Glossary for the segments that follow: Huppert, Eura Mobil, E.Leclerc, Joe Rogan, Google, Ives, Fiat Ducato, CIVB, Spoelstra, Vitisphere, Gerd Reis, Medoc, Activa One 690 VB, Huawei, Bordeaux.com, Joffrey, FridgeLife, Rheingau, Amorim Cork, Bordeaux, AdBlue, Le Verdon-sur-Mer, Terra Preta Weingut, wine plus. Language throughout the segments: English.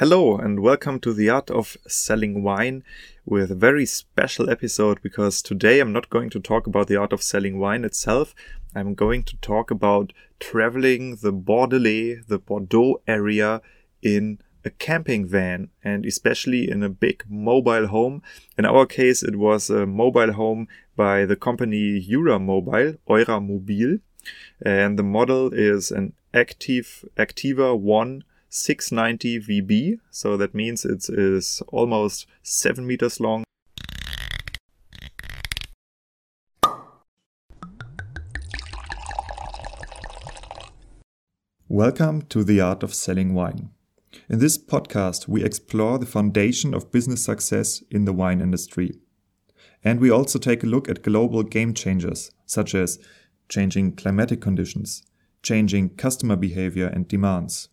Hello and welcome to The Art of Selling Wine with a very special episode, because today I'm not going to talk about the art of selling wine itself. I'm going to talk about traveling the Bordeaux area in a camping van, and especially in a big mobile home. In our case, it was a mobile home by the company Eura Mobil, and the model is an Activa One 690 VB, so that means it is almost 7 meters long. Welcome to The Art of Selling Wine. In this podcast, we explore the foundation of business success in the wine industry. And we also take a look at global game changers, such as changing climatic conditions, changing customer behavior and demands,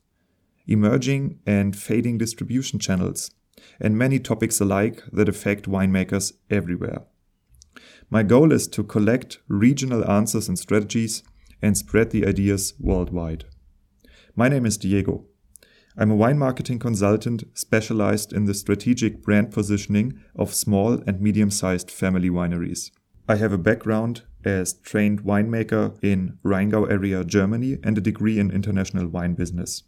emerging and fading distribution channels, and many topics alike that affect winemakers everywhere. My goal is to collect regional answers and strategies and spread the ideas worldwide. My name is Diego. I'm a wine marketing consultant specialized in the strategic brand positioning of small and medium-sized family wineries. I have a background as trained winemaker in Rheingau area, Germany, and a degree in international wine business.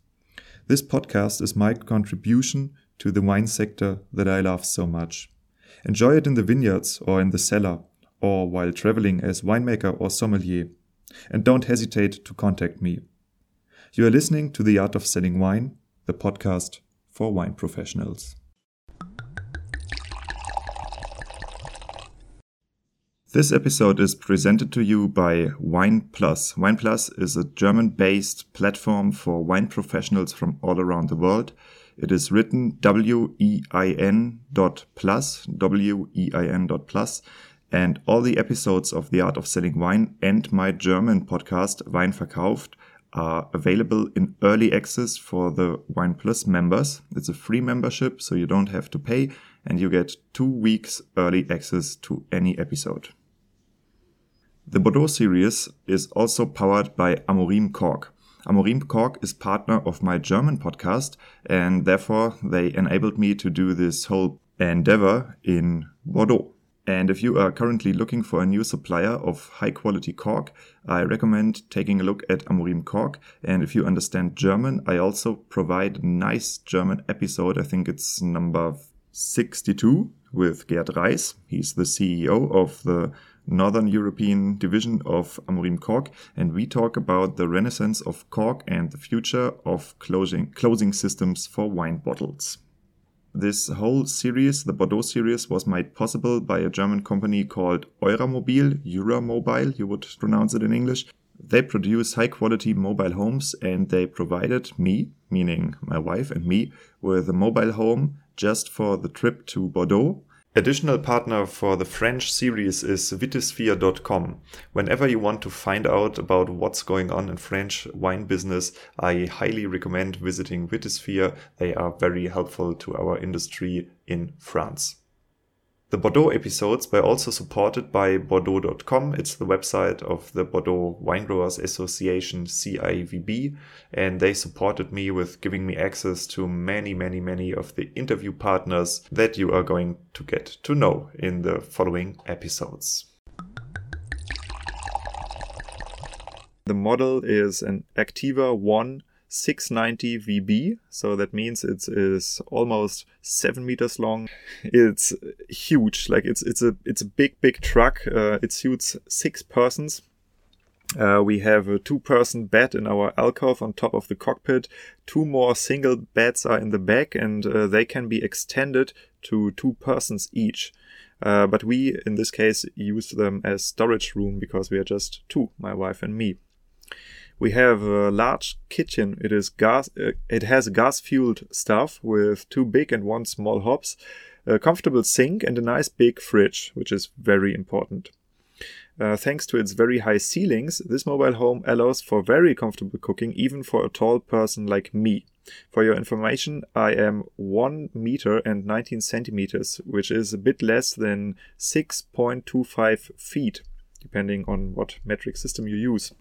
This podcast is my contribution to the wine sector that I love so much. Enjoy it in the vineyards or in the cellar, or while traveling as winemaker or sommelier. And don't hesitate to contact me. You are listening to The Art of Selling Wine, the podcast for wine professionals. This episode is presented to you by Wine Plus. Wine Plus is a German-based platform for wine professionals from all around the world. It is written wein.plus, and all the episodes of The Art of Selling Wine and my German podcast Wein Verkauft are available in early access for the Wine Plus members. It's a free membership, so you don't have to pay, and you get 2 weeks early access to any episode. The Bordeaux series is also powered by Amorim Cork. Amorim Cork is partner of my German podcast, and therefore they enabled me to do this whole endeavor in Bordeaux. And if you are currently looking for a new supplier of high-quality cork, I recommend taking a look at Amorim Cork. And if you understand German, I also provide a nice German episode. I think it's number 62 with Gerd Reis. He's the CEO of the Northern European division of Amorim Cork, and we talk about the renaissance of cork and the future of closing systems for wine bottles. This whole series, the Bordeaux series, was made possible by a German company called Eura Mobil, you would pronounce it in English. They produce high-quality mobile homes, and they provided me, meaning my wife and me, with a mobile home just for the trip to Bordeaux. Additional partner for the French series is Vitisphere.com. Whenever you want to find out about what's going on in French wine business, I highly recommend visiting Vitisphere. They are very helpful to our industry in France. The Bordeaux episodes were also supported by Bordeaux.com. It's the website of the Bordeaux Wine Growers Association, CIVB, and they supported me with giving me access to many of the interview partners that you are going to get to know in the following episodes. The model is an Activa One 690 VB, so that means it is almost 7 meters long. It's huge, like it's a big truck. It suits 6 persons. We have a 2-person bed in our alcove on top of the cockpit. 2 more single beds are in the back, and they can be extended to 2 persons each. But we, in this case, use them as storage room because we are just 2, my wife and me. We have a large kitchen. It has gas-fueled stuff with 2 big and 1 small hobs, a comfortable sink, and a nice big fridge, which is very important. Thanks to its very high ceilings, this mobile home allows for very comfortable cooking, even for a tall person like me. For your information, I am 1 meter and 19 centimeters, which is a bit less than 6.25 feet, depending on what metric system you use.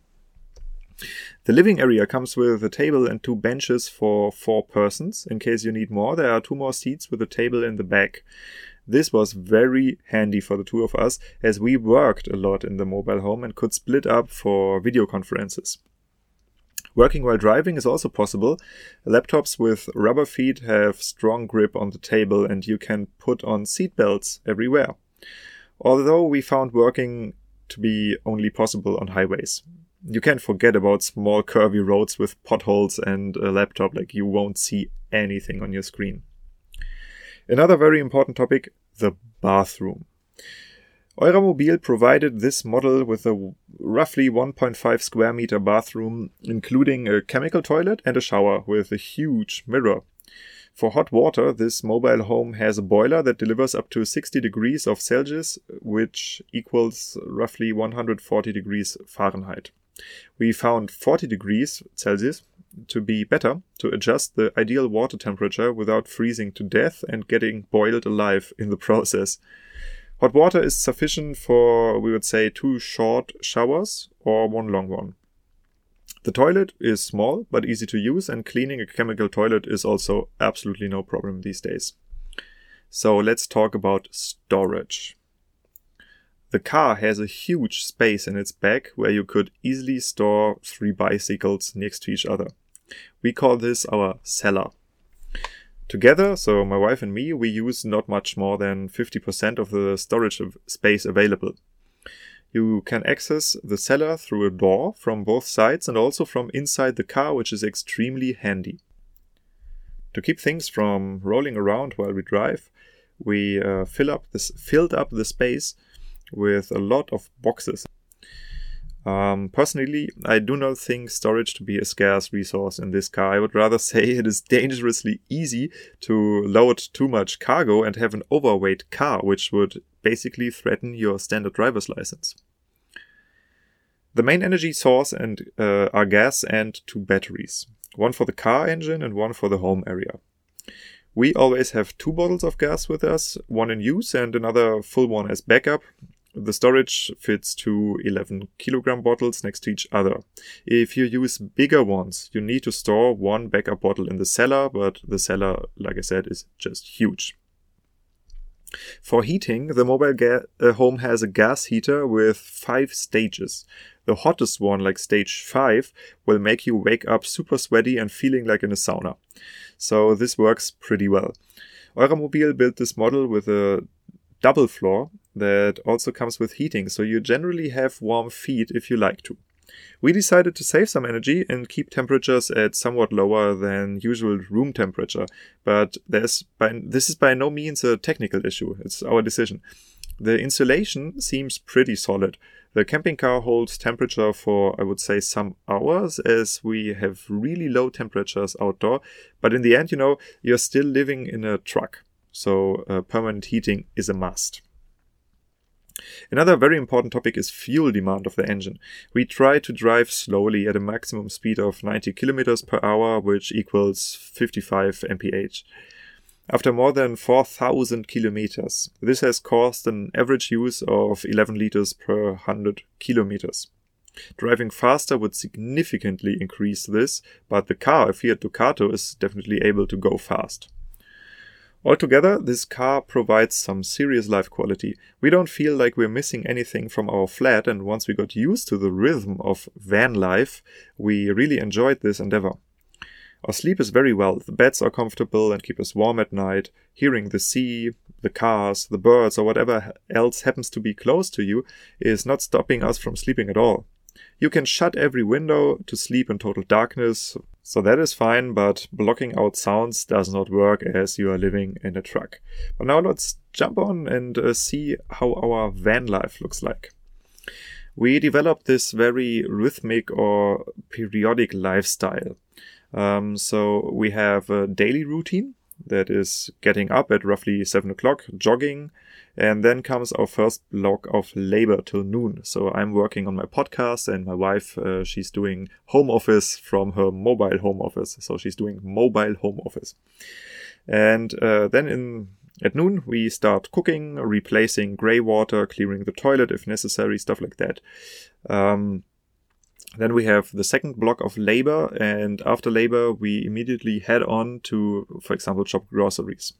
The living area comes with a table and two benches for 4 persons. In case you need more, there are 2 more seats with a table in the back. This was very handy for the 2 of us, as we worked a lot in the mobile home and could split up for video conferences. Working while driving is also possible. Laptops with rubber feet have strong grip on the table and you can put on seatbelts everywhere. Although we found working to be only possible on highways. You can forget about small curvy roads with potholes and a laptop, like you won't see anything on your screen. Another very important topic, the bathroom. Eura Mobil provided this model with a roughly 1.5 square meter bathroom, including a chemical toilet and a shower with a huge mirror. For hot water, this mobile home has a boiler that delivers up to 60 degrees of Celsius, which equals roughly 140 degrees Fahrenheit. We found 40 degrees Celsius to be better to adjust the ideal water temperature without freezing to death and getting boiled alive in the process. Hot water is sufficient for, we would say, 2 short showers or 1 long one. The toilet is small but easy to use, and cleaning a chemical toilet is also absolutely no problem these days. So let's talk about storage. The car has a huge space in its back where you could easily store 3 bicycles next to each other. We call this our cellar. Together, so my wife and me, we use not much more than 50% of the storage space available. You can access the cellar through a door from both sides and also from inside the car, which is extremely handy. To keep things from rolling around while we drive, we filled up the space with a lot of boxes. Personally, I do not think storage to be a scarce resource in this car. I would rather say it is dangerously easy to load too much cargo and have an overweight car, which would basically threaten your standard driver's license. The main energy source are gas and 2 batteries. 1 for the car engine and 1 for the home area. We always have 2 bottles of gas with us, 1 in use and another full one as backup. The storage fits 2 11-kilogram bottles next to each other. If you use bigger ones, you need to store 1 backup bottle in the cellar, but the cellar, like I said, is just huge. For heating, the mobile home has a gas heater with 5 stages. The hottest one, like stage 5, will make you wake up super sweaty and feeling like in a sauna. So this works pretty well. Eura Mobil built this model with a double floor that also comes with heating, so you generally have warm feet if you like to. We decided to save some energy and keep temperatures at somewhat lower than usual room temperature, but this is by no means a technical issue. It's our decision. The insulation seems pretty solid. The camping car holds temperature for, I would say, some hours, as we have really low temperatures outdoor, but in the end, you're still living in a truck, so permanent heating is a must. Another very important topic is fuel demand of the engine. We try to drive slowly at a maximum speed of 90 km per hour, which equals 55 mph. After more than 4,000 km, this has caused an average use of 11 liters per 100 km. Driving faster would significantly increase this, but the car, a Fiat Ducato, is definitely able to go fast. Altogether, this car provides some serious life quality. We don't feel like we're missing anything from our flat, and once we got used to the rhythm of van life, we really enjoyed this endeavor. Our sleep is very well. The beds are comfortable and keep us warm at night. Hearing the sea, the cars, the birds, or whatever else happens to be close to you is not stopping us from sleeping at all. You can shut every window to sleep in total darkness, so that is fine, but blocking out sounds does not work as you are living in a truck. But now let's jump on and see how our van life looks like. We developed this very rhythmic or periodic lifestyle. So we have a daily routine that is getting up at roughly 7 o'clock, jogging, and then comes our first block of labor till noon. So I'm working on my podcast, and my wife, she's doing home office from her mobile home office. So she's doing mobile home office. And then at noon, we start cooking, replacing gray water, clearing the toilet if necessary, stuff like that. Then we have the second block of labor, and after labor, we immediately head on to, for example, shop groceries.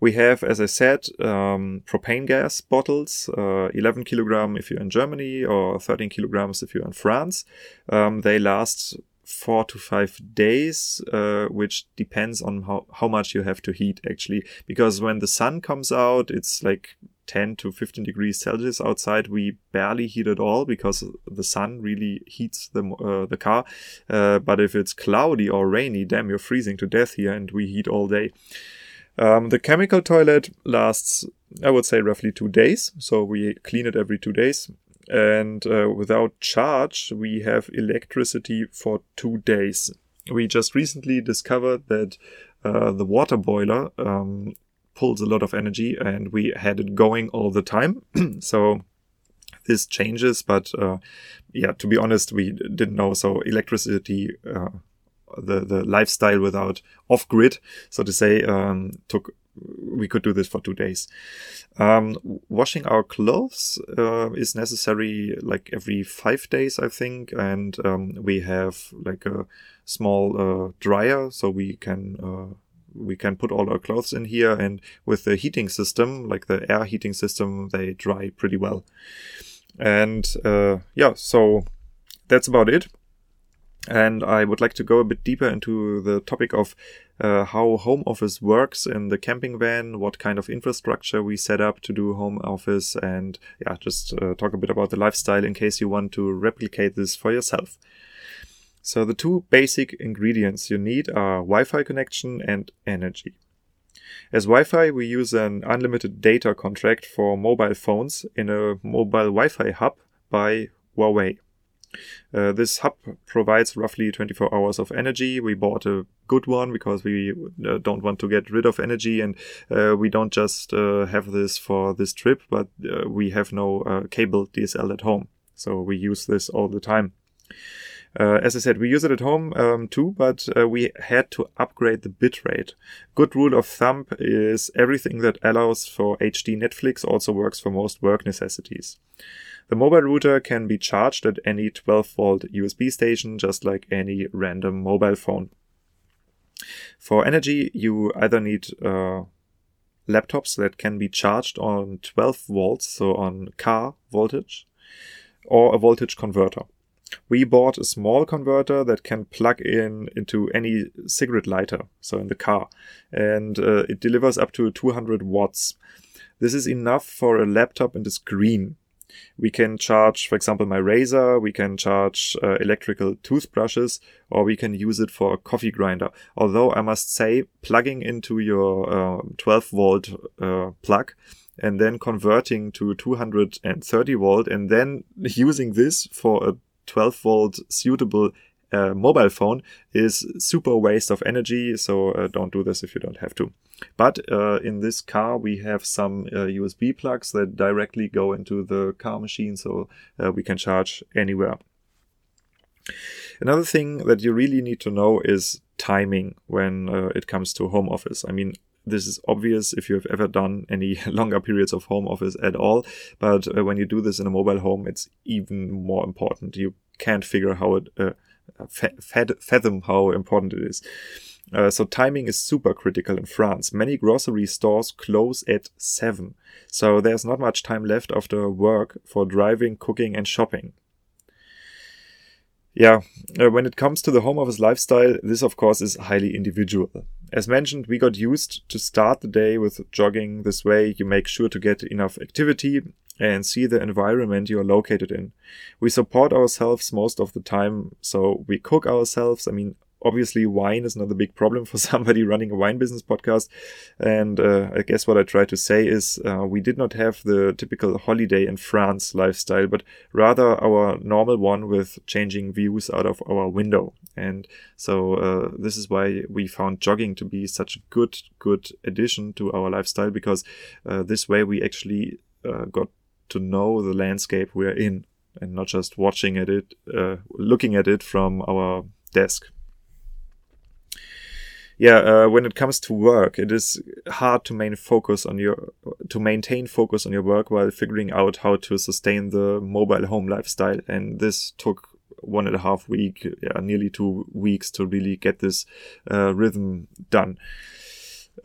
We have, as I said, propane gas bottles, 11 kilogram if you're in Germany or 13 kilograms if you're in France. They last 4 to 5 days, which depends on how much you have to heat, actually. Because when the sun comes out, it's like 10 to 15 degrees Celsius outside. We barely heat at all because the sun really heats the car. But if it's cloudy or rainy, damn, you're freezing to death here, and we heat all day. The chemical toilet lasts, I would say, roughly 2 days. So we clean it every 2 days. And without charge, we have electricity for 2 days. We just recently discovered that the water boiler pulls a lot of energy, and we had it going all the time. So this changes. But yeah, to be honest, we didn't know. So electricity, the lifestyle without off-grid, so to say, we could do this for 2 days. Washing our clothes is necessary like every 5 days, I think. And we have like a small dryer, so we can put all our clothes in here. And with the heating system, like the air heating system, they dry pretty well. And yeah, so that's about it. And I would like to go a bit deeper into the topic of how home office works in the camping van, what kind of infrastructure we set up to do home office, and yeah, just talk a bit about the lifestyle in case you want to replicate this for yourself. So the two basic ingredients you need are Wi-Fi connection and energy. As Wi-Fi, we use an unlimited data contract for mobile phones in a mobile Wi-Fi hub by Huawei. This hub provides roughly 24 hours of energy. We bought a good one because we don't want to get rid of energy, and we don't just have this for this trip, but we have no cable DSL at home. So we use this all the time. As I said, we use it at home too, but we had to upgrade the bitrate. Good rule of thumb is everything that allows for HD Netflix also works for most work necessities. The mobile router can be charged at any 12-volt USB station, just like any random mobile phone. For energy, you either need laptops that can be charged on 12 volts, so on car voltage, or a voltage converter. We bought a small converter that can plug in into any cigarette lighter, so in the car, and it delivers up to 200 watts. This is enough for a laptop and a screen. We can charge, for example, my razor, we can charge electrical toothbrushes, or we can use it for a coffee grinder. Although I must say, plugging into your 12-volt plug and then converting to 230-volt and then using this for a 12-volt suitable mobile phone is super waste of energy, so don't do this if you don't have to. But in this car we have some USB plugs that directly go into the car machine, so we can charge anywhere. Another thing that you really need to know is timing when it comes to home office. I mean, this is obvious if you have ever done any longer periods of home office at all, but when you do this in a mobile home, it's even more important. You can't figure how it fathom how important it is. So timing is super critical in France. Many grocery stores close at 7. So there's not much time left after work for driving, cooking and shopping. Yeah, when it comes to the home office lifestyle, this of course is highly individual. As mentioned, we got used to start the day with jogging. This way you make sure to get enough activity and see the environment you're located in. We support ourselves most of the time, so we cook ourselves. I mean, obviously, wine is not a big problem for somebody running a wine business podcast. And I guess what I try to say is we did not have the typical holiday in France lifestyle, but rather our normal one with changing views out of our window. And so this is why we found jogging to be such a good addition to our lifestyle, because this way we actually got to know the landscape we're in and not just looking at it from our desk. Yeah, when it comes to work, it is hard to maintain focus on your work while figuring out how to sustain the mobile home lifestyle, and this took 1.5 weeks, nearly 2 weeks to really get this rhythm done.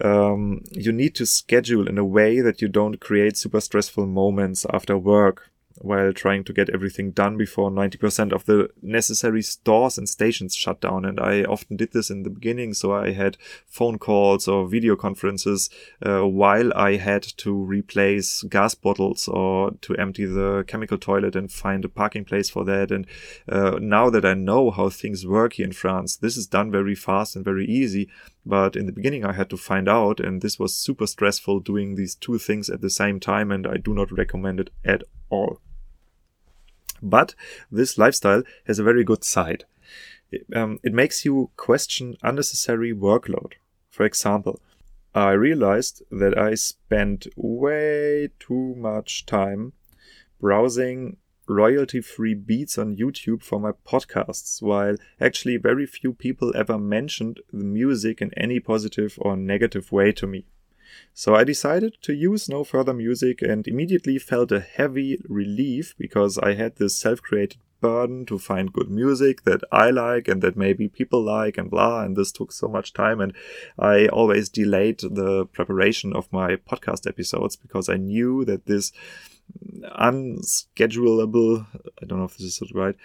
You need to schedule in a way that you don't create super stressful moments after work while trying to get everything done before 90% of the necessary stores and stations shut down. And I often did this in the beginning. So I had phone calls or video conferences while I had to replace gas bottles or to empty the chemical toilet and find a parking place for that. And now that I know how things work here in France, this is done very fast and very easy. But in the beginning, I had to find out, and this was super stressful doing these two things at the same time, and I do not recommend it at all. But this lifestyle has a very good side. It makes you question unnecessary workload. For example, I realized that I spent way too much time browsing royalty-free beats on YouTube for my podcasts, while actually very few people ever mentioned the music in any positive or negative way to me. So I decided to use no further music and immediately felt a heavy relief because I had this self-created burden to find good music that I like and that maybe people like and blah, and this took so much time, and I always delayed the preparation of my podcast episodes because I knew that this unschedulable, I don't know if this is right,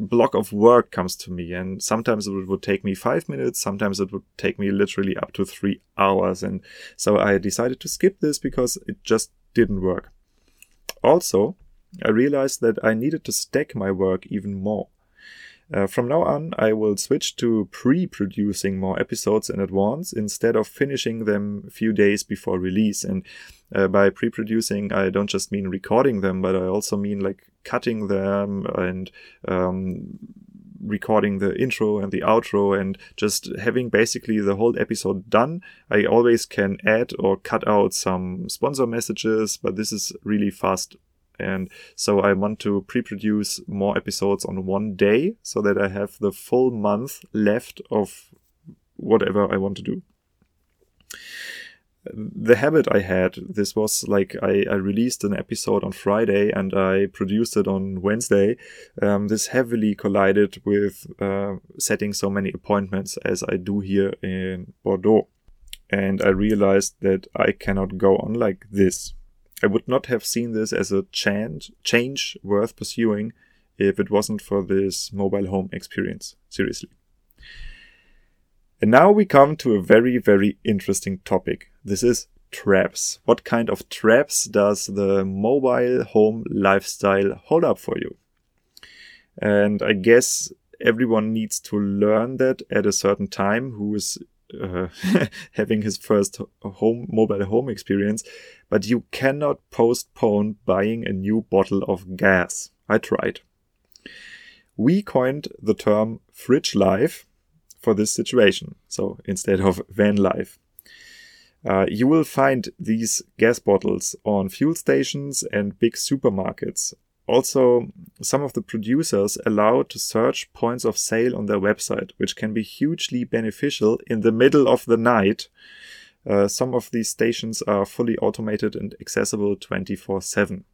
block of work comes to me, and sometimes it would take me 5 minutes, sometimes it would take me literally up to 3 hours, and so I decided to skip this because it just didn't work. Also, I realized that I needed to stack my work even more. From now on, I will switch to pre-producing more episodes in advance instead of finishing them a few days before release. And by pre-producing, I don't just mean recording them, but I also mean like cutting them and recording the intro and the outro and just having basically the whole episode done. I always can add or cut out some sponsor messages, but this is really fast. And so I want to pre-produce more episodes on one day so that I have the full month left of whatever I want to do. The habit I had, this was like I released an episode on Friday and I produced it on Wednesday. This heavily collided with setting so many appointments as I do here in Bordeaux. And I realized that I cannot go on like this. I would not have seen this as a change worth pursuing if it wasn't for this mobile home experience. Seriously. And now we come to a very, very interesting topic. This is traps. What kind of traps does the mobile home lifestyle hold up for you? And I guess everyone needs to learn that at a certain time who is having his first mobile home experience, but you cannot postpone buying a new bottle of gas. I tried. We coined the term fridge life for this situation, so instead of van life. You will find these gas bottles on fuel stations and big supermarkets. Also, some of the producers allow to search points of sale on their website, which can be hugely beneficial in the middle of the night. Some of these stations are fully automated and accessible 24/7.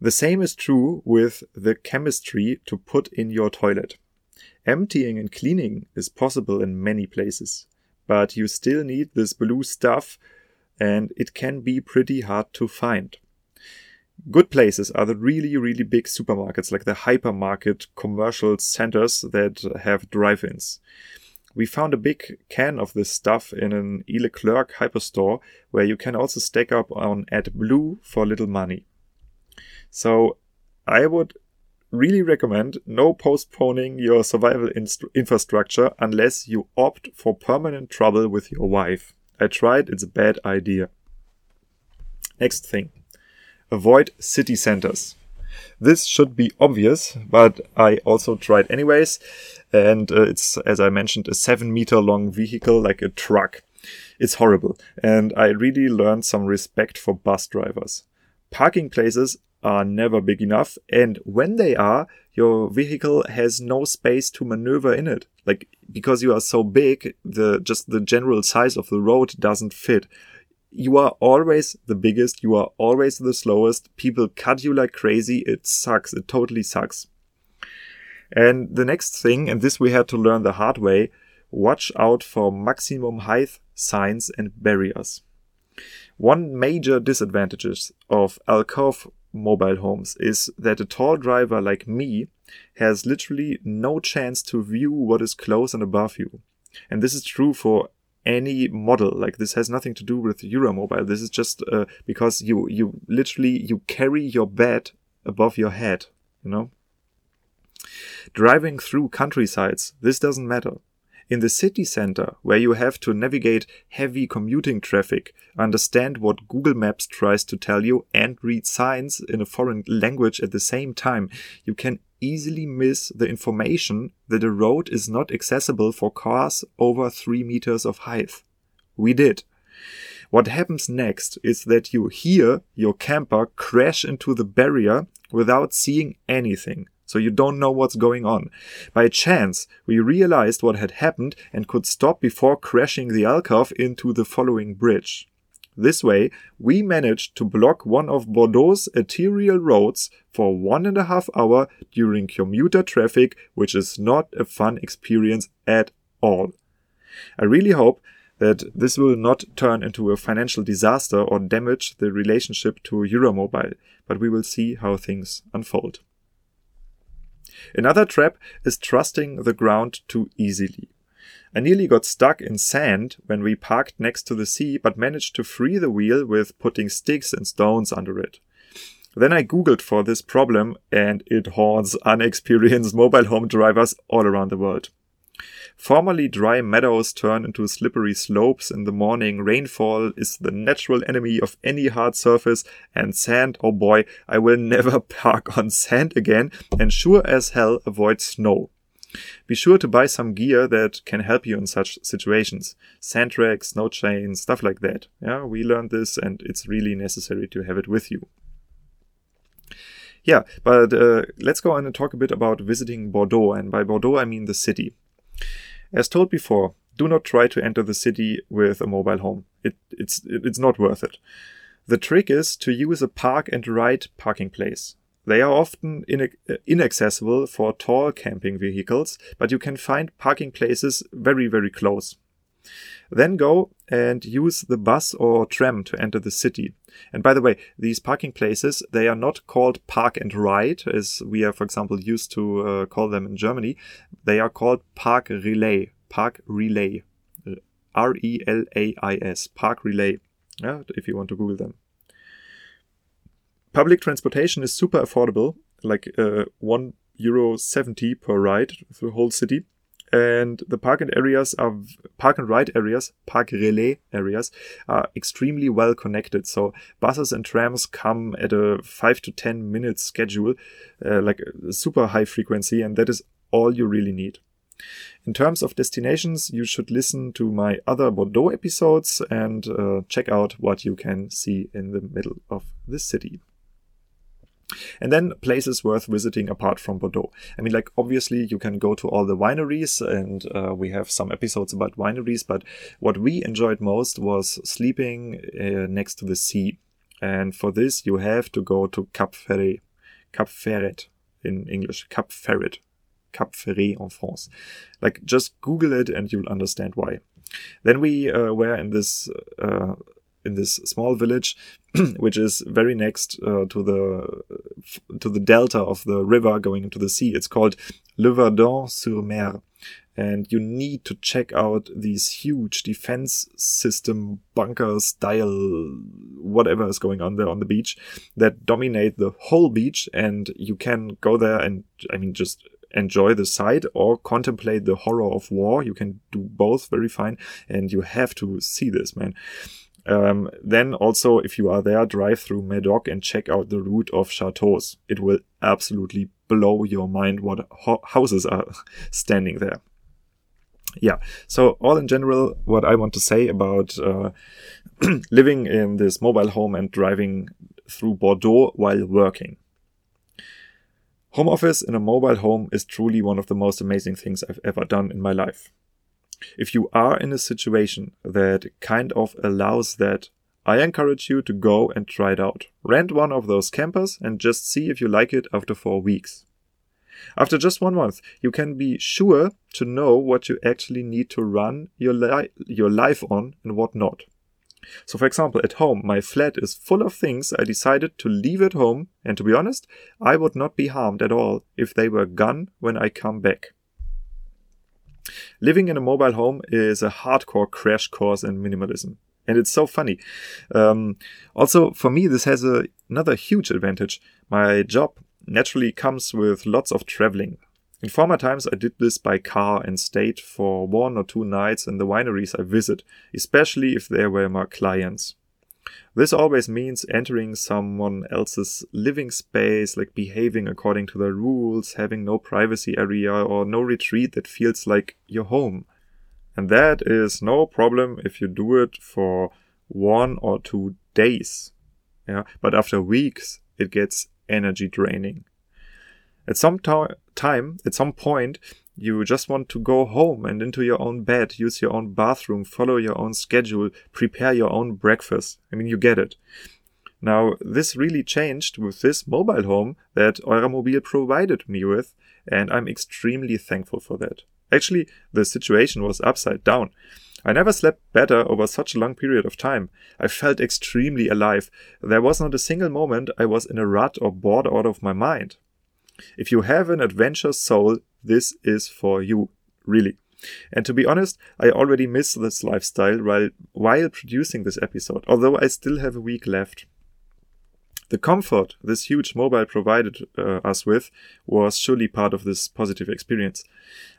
The same is true with the chemistry to put in your toilet. Emptying and cleaning is possible in many places, but you still need this blue stuff, and it can be pretty hard to find. Good places are the really, really big supermarkets, like the hypermarket commercial centers that have drive-ins. We found a big can of this stuff in an E.Leclerc hyperstore, where you can also stack up on AdBlue for little money. So I would really recommend no postponing your survival infrastructure unless you opt for permanent trouble with your wife. I tried, it's a bad idea. Next thing. Avoid city centers. This should be obvious, but I also tried anyways. And it's, as I mentioned, a 7-meter-long vehicle like a truck. It's horrible. And I really learned some respect for bus drivers. Parking places are never big enough. And when they are, your vehicle has no space to maneuver in it. Like, because you are so big, the general size of the road doesn't fit. you are always the biggest, you are always the slowest, people cut you like crazy, it sucks, it totally sucks. And the next thing, and this we had to learn the hard way, watch out for maximum height signs and barriers. One major disadvantage of alcove mobile homes is that a tall driver like me has literally no chance to view what is close and above you. And this is true for any model. Like, this has nothing to do with Eura Mobil. This is just because you literally carry your bed above your head, you know? Driving through countrysides, this doesn't matter. In the city center, where you have to navigate heavy commuting traffic, understand what Google Maps tries to tell you, and read signs in a foreign language at the same time, you can easily miss the information that a road is not accessible for cars over 3 meters of height. We did. What happens next is that you hear your camper crash into the barrier without seeing anything. So you don't know what's going on. By chance, we realized what had happened and could stop before crashing the alcove into the following bridge. This way, we managed to block one of Bordeaux's arterial roads for 1.5 hours during commuter traffic, which is not a fun experience at all. I really hope that this will not turn into a financial disaster or damage the relationship to Eura Mobil, but we will see how things unfold. Another trap is trusting the ground too easily. I nearly got stuck in sand when we parked next to the sea, but managed to free the wheel with putting sticks and stones under it. Then I googled for this problem, and it haunts unexperienced mobile home drivers all around the world. Formerly dry meadows turn into slippery slopes in the morning. Rainfall is the natural enemy of any hard surface, and sand, oh boy, I will never park on sand again, and sure as hell avoid snow. Be sure to buy some gear that can help you in such situations. Sand racks, snow chains, stuff like that. Yeah, we learned this, and it's really necessary to have it with you. Yeah, but let's go on and talk a bit about visiting Bordeaux, and by Bordeaux I mean the city. As told before, do not try to enter the city with a mobile home. It's not worth it. The trick is to use a park and ride parking place. They are often inaccessible for tall camping vehicles, but you can find parking places very, very close. Then go and use the bus or tram to enter the city. And by the way, these parking places, they are not called park and ride, as we are, for example, used to call them in Germany. They are called park relay, R-E-L-A-I-S, park relay, yeah, if you want to Google them. Public transportation is super affordable, like €1.70 per ride for the whole city. And the park relay areas are extremely well connected. So buses and trams come at a 5 to 10 minute schedule, like a super high frequency, and that is all you really need. In terms of destinations, you should listen to my other Bordeaux episodes and check out what you can see in the middle of the city. And then places worth visiting apart from Bordeaux. I mean, like, obviously you can go to all the wineries, and we have some episodes about wineries, but what we enjoyed most was sleeping next to the sea. And for this, you have to go to Cap Ferret in English, Cap Ferret in France. Like, just Google it and you'll understand why. Then we were in this small village, which is very next to the delta of the river going into the sea. It's called Le Verdon-sur-Mer. And you need to check out these huge defense system bunker style, whatever is going on there on the beach, that dominate the whole beach. And you can go there and, I mean, just enjoy the sight or contemplate the horror of war. You can do both very fine. And you have to see this, man. Then also, if you are there, drive through Medoc and check out the route of chateaus. It will absolutely blow your mind what houses are standing there. Yeah, so all in general, what I want to say about living in this mobile home and driving through Bordeaux while working. Home office in a mobile home is truly one of the most amazing things I've ever done in my life. If you are in a situation that kind of allows that, I encourage you to go and try it out. Rent one of those campers and just see if you like it after 4 weeks. After just 1 month, you can be sure to know what you actually need to run your life on and what not. So for example, at home, my flat is full of things I decided to leave at home, and to be honest, I would not be harmed at all if they were gone when I come back. Living in a mobile home is a hardcore crash course in minimalism. And it's so funny. Also, for me, this has another huge advantage. My job naturally comes with lots of traveling. In former times, I did this by car and stayed for 1 or 2 nights in the wineries I visit, especially if there were more clients. This always means entering someone else's living space, like behaving according to their rules, having no privacy area or no retreat that feels like your home. And that is no problem if you do it for 1 or 2 days. Yeah, but after weeks, it gets energy draining. At some point, you just want to go home and into your own bed, use your own bathroom, follow your own schedule, prepare your own breakfast. I mean, you get it. Now, this really changed with this mobile home that Eura Mobil provided me with, and I'm extremely thankful for that. Actually, the situation was upside down. I never slept better over such a long period of time. I felt extremely alive. There was not a single moment I was in a rut or bored out of my mind. If you have an adventure soul, this is for you, really. And to be honest, I already miss this lifestyle while producing this episode, although I still have a week left. The comfort this huge mobile provided us with was surely part of this positive experience.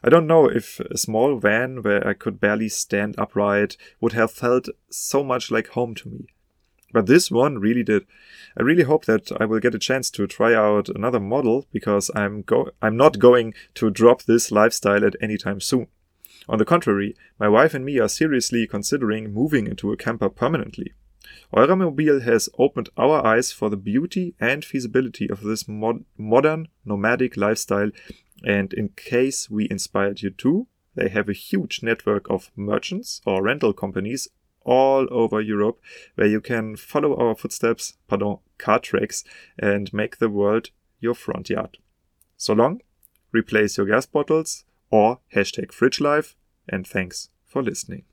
I don't know if a small van where I could barely stand upright would have felt so much like home to me. But this one really did. I really hope that I will get a chance to try out another model, because I'm not going to drop this lifestyle at any time soon. On the contrary, my wife and me are seriously considering moving into a camper permanently. Eura Mobil has opened our eyes for the beauty and feasibility of this modern nomadic lifestyle, and in case we inspired you too, they have a huge network of merchants or rental companies all over Europe where you can follow our car tracks, and make the world your front yard. So long, replace your gas bottles or #FridgeLife, and thanks for listening.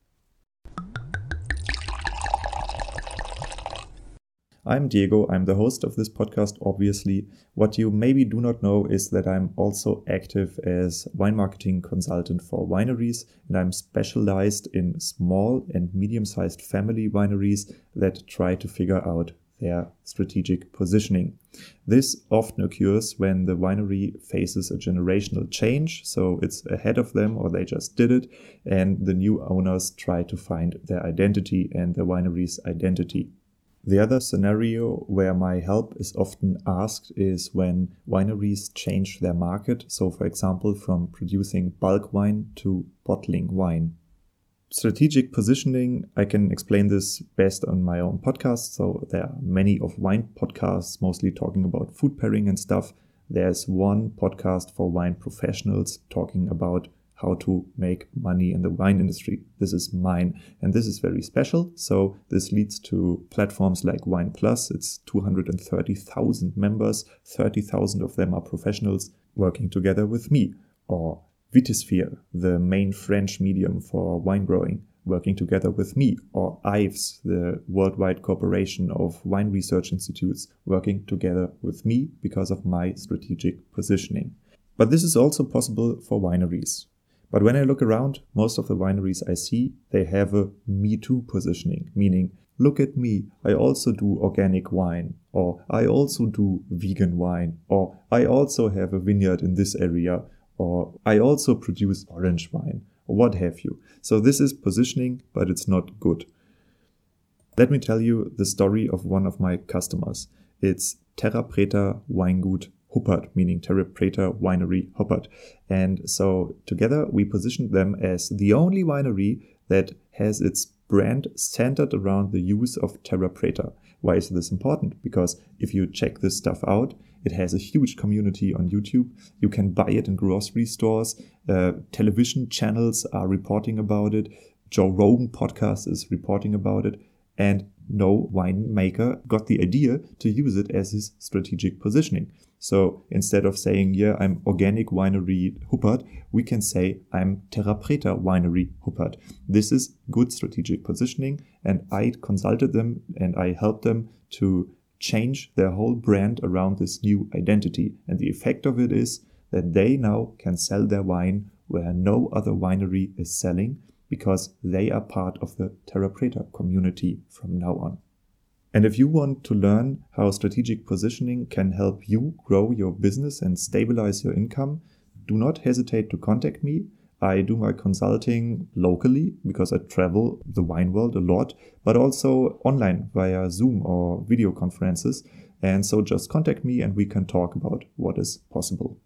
I'm Diego, I'm the host of this podcast, obviously. What you maybe do not know is that I'm also active as wine marketing consultant for wineries, and I'm specialized in small and medium-sized family wineries that try to figure out their strategic positioning. This often occurs when the winery faces a generational change, so it's ahead of them or they just did it, and the new owners try to find their identity and the winery's identity. The other scenario where my help is often asked is when wineries change their market, so for example from producing bulk wine to bottling wine. Strategic positioning, I can explain this best on my own podcast, so there are many of wine podcasts mostly talking about food pairing and stuff. There's one podcast for wine professionals talking about how to make money in the wine industry. This is mine, and this is very special. So this leads to platforms like Wine Plus. It's 230,000 members. 30,000 of them are professionals working together with me. Or Vitisphere, the main French medium for wine growing, working together with me. Or Ives, the worldwide corporation of wine research institutes, working together with me because of my strategic positioning. But this is also possible for wineries. But when I look around, most of the wineries I see, they have a me too positioning, meaning, look at me, I also do organic wine, or I also do vegan wine, or I also have a vineyard in this area, or I also produce orange wine, or what have you. So this is positioning, but it's not good. Let me tell you the story of one of my customers. It's Terra Preta Weingut Huppert, meaning Terra Preta Winery Huppert. And so together we positioned them as the only winery that has its brand centered around the use of Terra Preta. Why is this important? Because if you check this stuff out, it has a huge community on YouTube. You can buy it in grocery stores. Television channels are reporting about it. Joe Rogan podcast is reporting about it. And no winemaker got the idea to use it as his strategic positioning. So instead of saying, yeah, I'm organic winery Huppert, we can say I'm Terra Preta winery Huppert. This is good strategic positioning, and I consulted them and I helped them to change their whole brand around this new identity. And the effect of it is that they now can sell their wine where no other winery is selling, because they are part of the Terra Preta community from now on. And if you want to learn how strategic positioning can help you grow your business and stabilize your income, do not hesitate to contact me. I do my consulting locally because I travel the wine world a lot, but also online via Zoom or video conferences. And so just contact me and we can talk about what is possible.